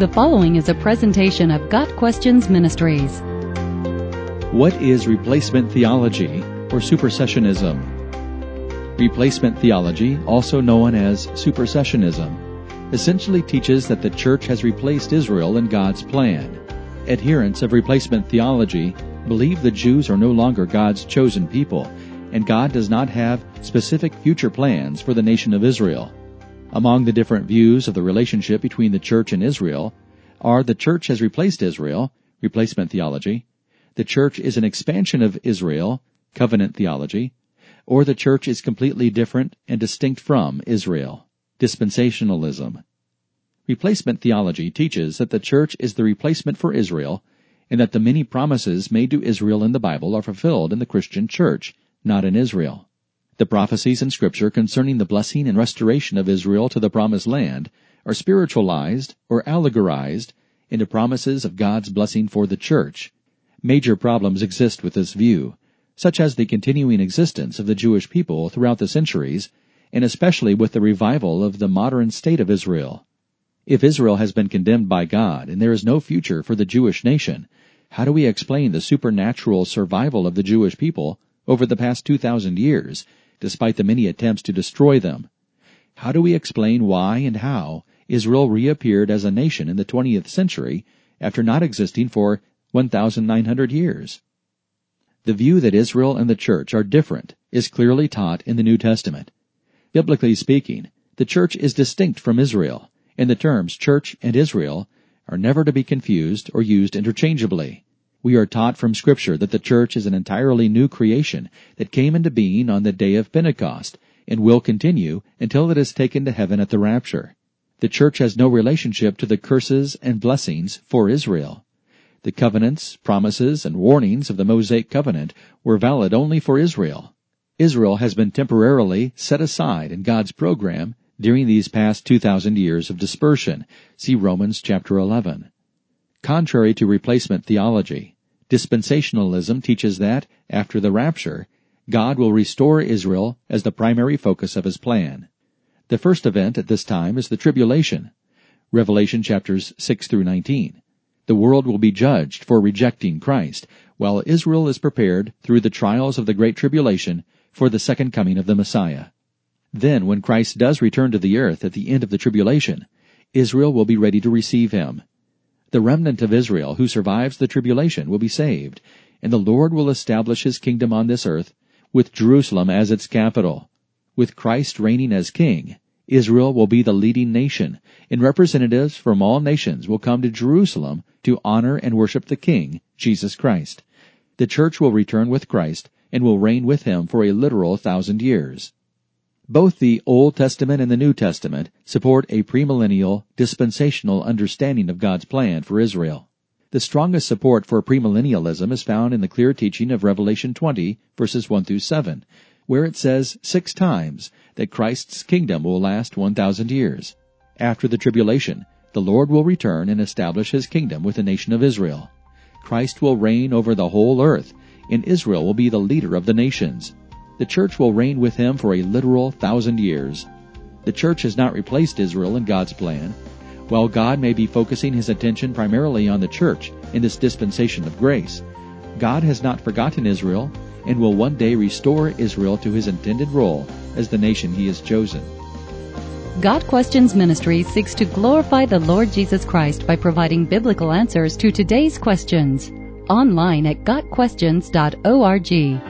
The following is a presentation of Got Questions Ministries. What is replacement theology or supersessionism? Replacement theology, also known as supersessionism, essentially teaches that the church has replaced Israel in God's plan. Adherents of replacement theology believe the Jews are no longer God's chosen people, and God does not have specific future plans for the nation of Israel. Among the different views of the relationship between the church and Israel are the church has replaced Israel, replacement theology, the church is an expansion of Israel, covenant theology, or the church is completely different and distinct from Israel, dispensationalism. Replacement theology teaches that the church is the replacement for Israel and that the many promises made to Israel in the Bible are fulfilled in the Christian church, not in Israel. The prophecies in Scripture concerning the blessing and restoration of Israel to the Promised Land are spiritualized or allegorized into promises of God's blessing for the church. Major problems exist with this view, such as the continuing existence of the Jewish people throughout the centuries, and especially with the revival of the modern state of Israel. If Israel has been condemned by God and there is no future for the Jewish nation, how do we explain the supernatural survival of the Jewish people over the past 2,000 years, despite the many attempts to destroy them? How do we explain why and how Israel reappeared as a nation in the 20th century after not existing for 1,900 years? The view that Israel and the church are different is clearly taught in the New Testament. Biblically speaking, the church is distinct from Israel, and the terms church and Israel are never to be confused or used interchangeably. We are taught from Scripture that the church is an entirely new creation that came into being on the day of Pentecost and will continue until it is taken to heaven at the rapture. The church has no relationship to the curses and blessings for Israel. The covenants, promises, and warnings of the Mosaic Covenant were valid only for Israel. Israel has been temporarily set aside in God's program during these past 2,000 years of dispersion. See Romans chapter 11. Contrary to replacement theology, dispensationalism teaches that, after the rapture, God will restore Israel as the primary focus of His plan. The first event at this time is the tribulation, Revelation chapters 6 through 19. The world will be judged for rejecting Christ, while Israel is prepared through the trials of the Great Tribulation for the second coming of the Messiah. Then, when Christ does return to the earth at the end of the tribulation, Israel will be ready to receive Him. The remnant of Israel who survives the tribulation will be saved, and the Lord will establish His kingdom on this earth, with Jerusalem as its capital. With Christ reigning as king, Israel will be the leading nation, and representatives from all nations will come to Jerusalem to honor and worship the King, Jesus Christ. The church will return with Christ and will reign with Him for a literal 1,000 years. Both the Old Testament and the New Testament support a premillennial, dispensational understanding of God's plan for Israel. The strongest support for premillennialism is found in the clear teaching of Revelation 20, verses 1 through 7, where it says 6 times that Christ's kingdom will last 1,000 years. After the tribulation, the Lord will return and establish His kingdom with the nation of Israel. Christ will reign over the whole earth, and Israel will be the leader of the nations. The church will reign with Him for a literal 1,000 years. The church has not replaced Israel in God's plan. While God may be focusing His attention primarily on the church in this dispensation of grace, God has not forgotten Israel and will one day restore Israel to His intended role as the nation He has chosen. God Questions Ministry seeks to glorify the Lord Jesus Christ by providing biblical answers to today's questions. Online at gotquestions.org.